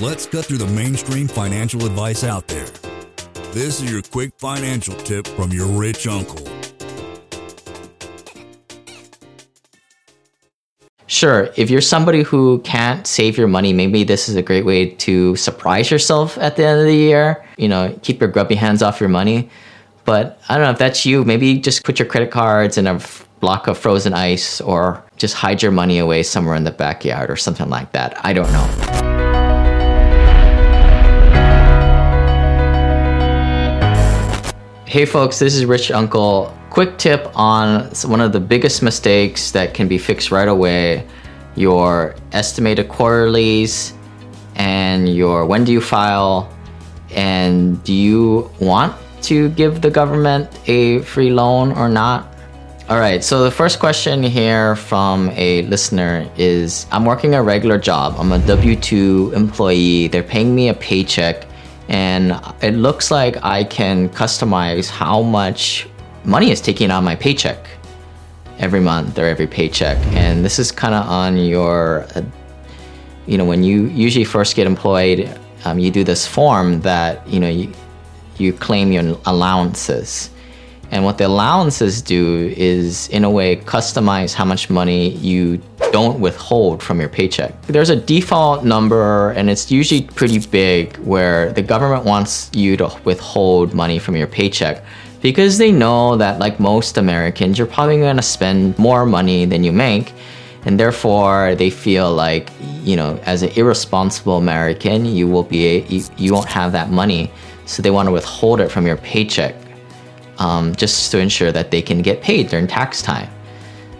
Let's cut through the mainstream financial advice out there. This is your quick financial tip from your rich uncle. Sure, if you're somebody who can't save your money, maybe this is a great way to surprise yourself at the end of the year. You know, keep your grubby hands off your money. But I don't know if that's you. Maybe just put your credit cards in a block of frozen ice or just hide your money away somewhere in the backyard or something like that. I don't know. Hey folks, this is Rich Uncle. Quick tip on one of the biggest mistakes that can be fixed right away: your estimated quarterlies and your when do you file, and do you want to give the government a free loan or not? All right, so the first question here from a listener is, I'm working a regular job. I'm a W-2 employee. They're paying me a paycheck, and it looks like I can customize how much money is taken out of my paycheck every month or every paycheck. And this is kind of on your, you know, when you usually first get employed, you do this form that, you know, you claim your allowances. And what the allowances do is, in a way, customize how much money you don't withhold from your paycheck. There's a default number, and it's usually pretty big, where the government wants you to withhold money from your paycheck because they know that, like most Americans, you're probably going to spend more money than you make. And therefore, they feel like, you know, as an irresponsible American, you won't have that money. So they want to withhold it from your paycheck just to ensure that they can get paid during tax time.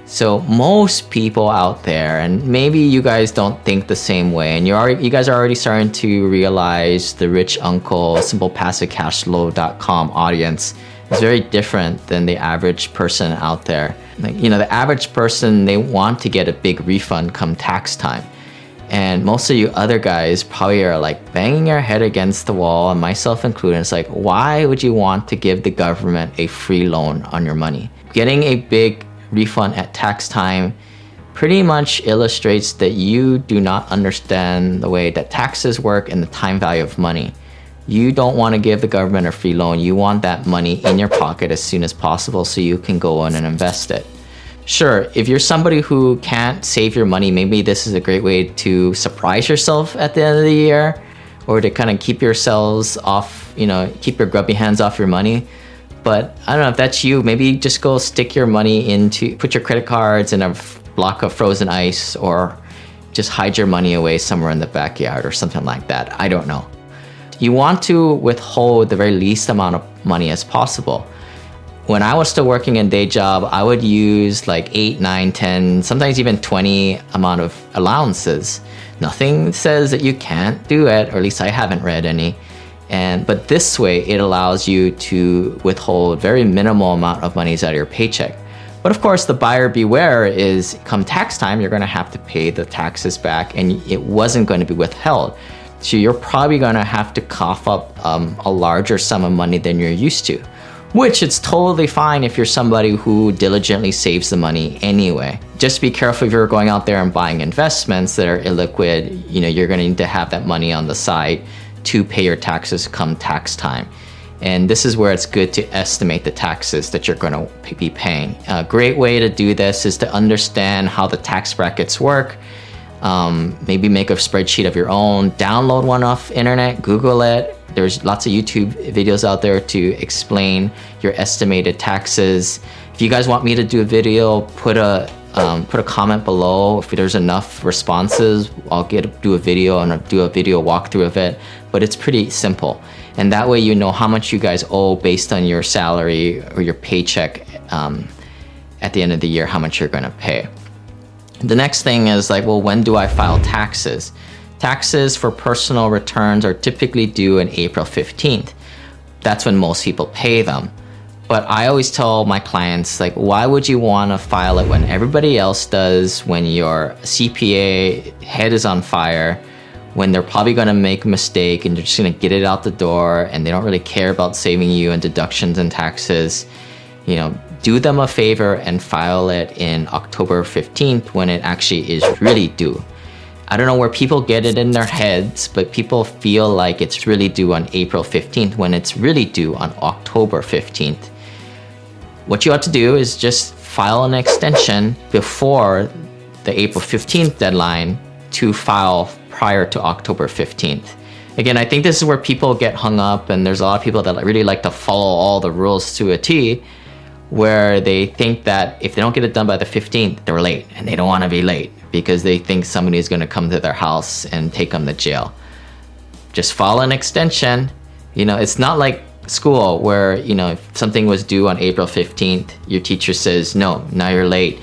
So most people out there, and maybe you guys don't think the same way, and you guys are already starting to realize the Rich Uncle, simplepassivecashflow.com audience is very different than the average person out there. Like, you know, the average person, they want to get a big refund come tax time. And most of you other guys probably are like banging your head against the wall, and myself included. It's like, why would you want to give the government a free loan on your money? Getting a big refund at tax time pretty much illustrates that you do not understand the way that taxes work and the time value of money. You don't want to give the government a free loan. You want that money in your pocket as soon as possible so you can go in and invest it. Sure, if you're somebody who can't save your money, maybe this is a great way to surprise yourself at the end of the year, or to kind of keep yourselves off, you know, keep your grubby hands off your money. But I don't know if that's you. Maybe just go stick your money into, put your credit cards in a block of frozen ice, or just hide your money away somewhere in the backyard or something like that. I don't know. You want to withhold the very least amount of money as possible. When I was still working in day job, I would use like 8, 9, 10, sometimes even 20 amount of allowances. Nothing says that you can't do it, or at least I haven't read any. But this way, it allows you to withhold very minimal amount of monies out of your paycheck. But of course, the buyer beware is, come tax time, you're gonna have to pay the taxes back, and it wasn't gonna be withheld. So you're probably gonna have to cough up a larger sum of money than you're used to. Which it's totally fine if you're somebody who diligently saves the money anyway. Just be careful if you're going out there and buying investments that are illiquid. You know, you're going to need to have that money on the side to pay your taxes come tax time. And this is where it's good to estimate the taxes that you're going to be paying. A great way to do this is to understand how the tax brackets work. Maybe make a spreadsheet of your own, download one off internet, Google it. There's lots of YouTube videos out there to explain your estimated taxes. If you guys want me to do a video, put a comment below. If there's enough responses, I'll do a video and I'll do a video walkthrough of it. But it's pretty simple, and that way you know how much you guys owe based on your salary or your paycheck at the end of the year, how much you're going to pay. The next thing is like, well, when do I file taxes? Taxes for personal returns are typically due on April 15th. That's when most people pay them. But I always tell my clients, like, why would you want to file it when everybody else does, when your CPA head is on fire, when they're probably going to make a mistake and they're just going to get it out the door and they don't really care about saving you and deductions and taxes? You know, do them a favor and file it in October 15th when it actually is really due. I don't know where people get it in their heads, but people feel like it's really due on April 15th when it's really due on October 15th. What you ought to do is just file an extension before the April 15th deadline to file prior to October 15th. Again, I think this is where people get hung up, and there's a lot of people that really like to follow all the rules to a T, where they think that if they don't get it done by the 15th, they're late, and they don't want to be late because they think somebody is going to come to their house and take them to jail. Just file an extension. You know, it's not like school where, you know, if something was due on April 15th, your teacher says, no, now you're late.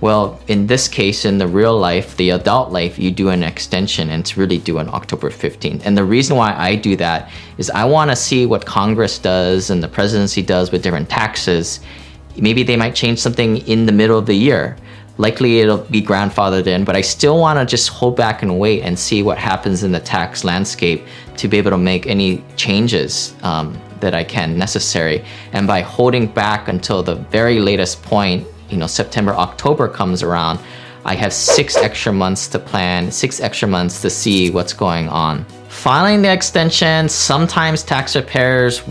Well, in this case, in the real life, the adult life, you do an extension, and it's really due on October 15th. And the reason why I do that is I want to see what Congress does and the presidency does with different taxes. Maybe they might change something in the middle of the year. Likely it'll be grandfathered in, but I still want to just hold back and wait and see what happens in the tax landscape to be able to make any changes that I can necessary. And by holding back until the very latest point, you know, September, October comes around, I have 6 extra months to plan, 6 extra months to see what's going on. Filing the extension, sometimes tax preparers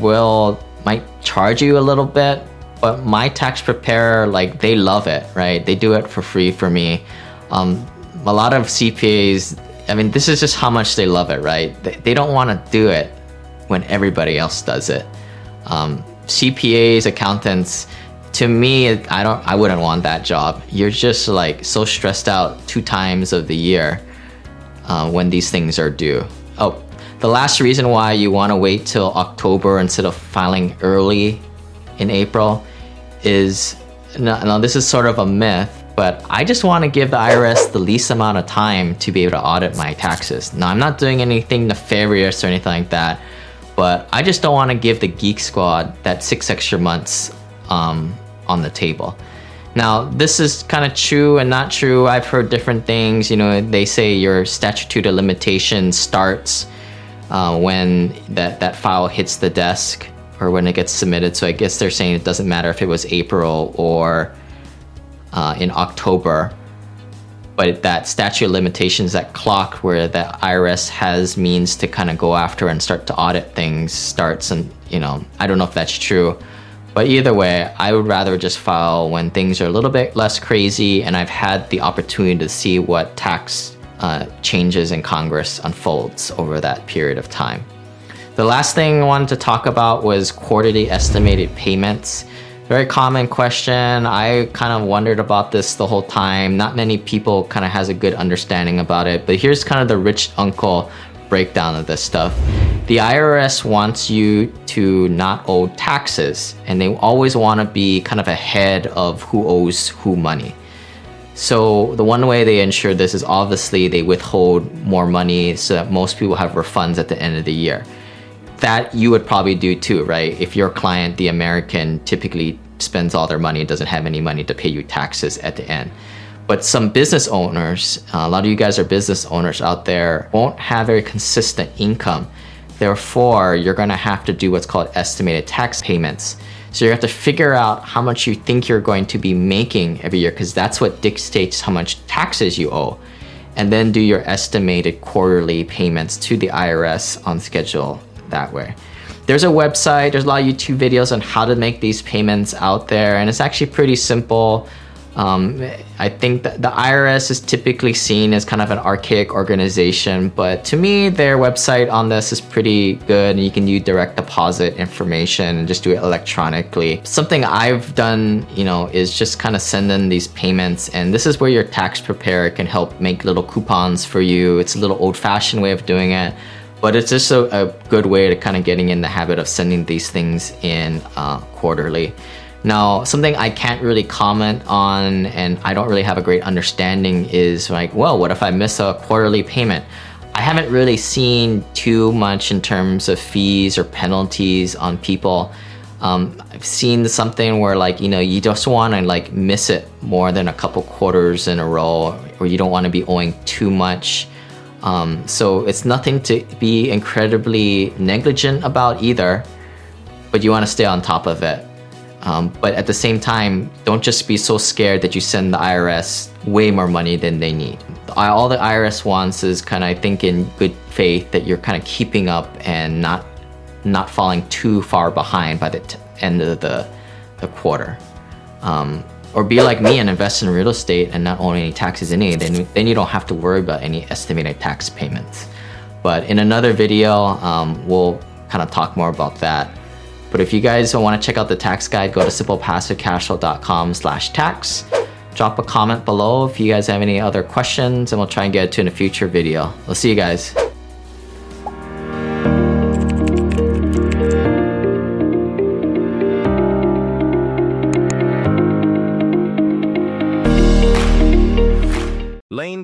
might charge you a little bit, but my tax preparer, like, they love it, right? They do it for free for me. A lot of CPAs, I mean, this is just how much they love it, right? They don't want to do it when everybody else does it. CPAs, accountants, to me, I wouldn't want that job. You're just like so stressed out 2 times of the year when these things are due. Oh, the last reason why you want to wait till October instead of filing early in April is, no, this is sort of a myth, but I just want to give the IRS the least amount of time to be able to audit my taxes. Now, I'm not doing anything nefarious or anything like that, but I just don't want to give the Geek Squad that 6 extra months on the table. Now, this is kind of true and not true. I've heard different things. You know, they say your statute of limitations starts when that file hits the desk, or when it gets submitted. So I guess they're saying it doesn't matter if it was April or in October, but that statute of limitations, that clock where the IRS has means to kind of go after and start to audit things starts. And, you know, I don't know if that's true, but either way, I would rather just file when things are a little bit less crazy and I've had the opportunity to see what tax changes in Congress unfolds over that period of time. The last thing I wanted to talk about was quarterly estimated payments. Very common question. I kind of wondered about this the whole time. Not many people kind of has a good understanding about it, but here's kind of the rich uncle breakdown of this stuff. The IRS wants you to not owe taxes, and they always want to be kind of ahead of who owes who money. So the one way they ensure this is obviously they withhold more money so that most people have refunds at the end of the year. That you would probably do too, right? If your client, the American, typically spends all their money and doesn't have any money to pay you taxes at the end. But some business owners, a lot of you guys are business owners out there, won't have very consistent income. Therefore, you're gonna have to do what's called estimated tax payments. So you have to figure out how much you think you're going to be making every year, because that's what dictates how much taxes you owe. And then do your estimated quarterly payments to the IRS on schedule. That way, there's a website, there's a lot of YouTube videos on how to make these payments out there, and it's actually pretty simple. I think that the IRS is typically seen as kind of an archaic organization, but to me their website on this is pretty good, and you can use direct deposit information and just do it electronically. Something I've done, you know, is just kind of send in these payments, and this is where your tax preparer can help make little coupons for you. It's a little old-fashioned way of doing it, but it's just a good way to kind of getting in the habit of sending these things in quarterly. Now, something I can't really comment on and I don't really have a great understanding is like, well, what if I miss a quarterly payment? I haven't really seen too much in terms of fees or penalties on people. I've seen something where, like, you know, you just want to like miss it more than a couple quarters in a row, or you don't want to be owing too much. So it's nothing to be incredibly negligent about either, but you want to stay on top of it. But at the same time, don't just be so scared that you send the IRS way more money than they need. All the IRS wants is kind of, I think, in good faith that you're kind of keeping up and not falling too far behind by the end of the quarter. Or be like me and invest in real estate and not own any taxes in it. Then you don't have to worry about any estimated tax payments. But in another video, we'll kind of talk more about that. But if you guys want to check out the tax guide, go to simplepassivecashflow.com/tax. Drop a comment below if you guys have any other questions, and we'll try and get to in a future video. We'll see you guys. Lane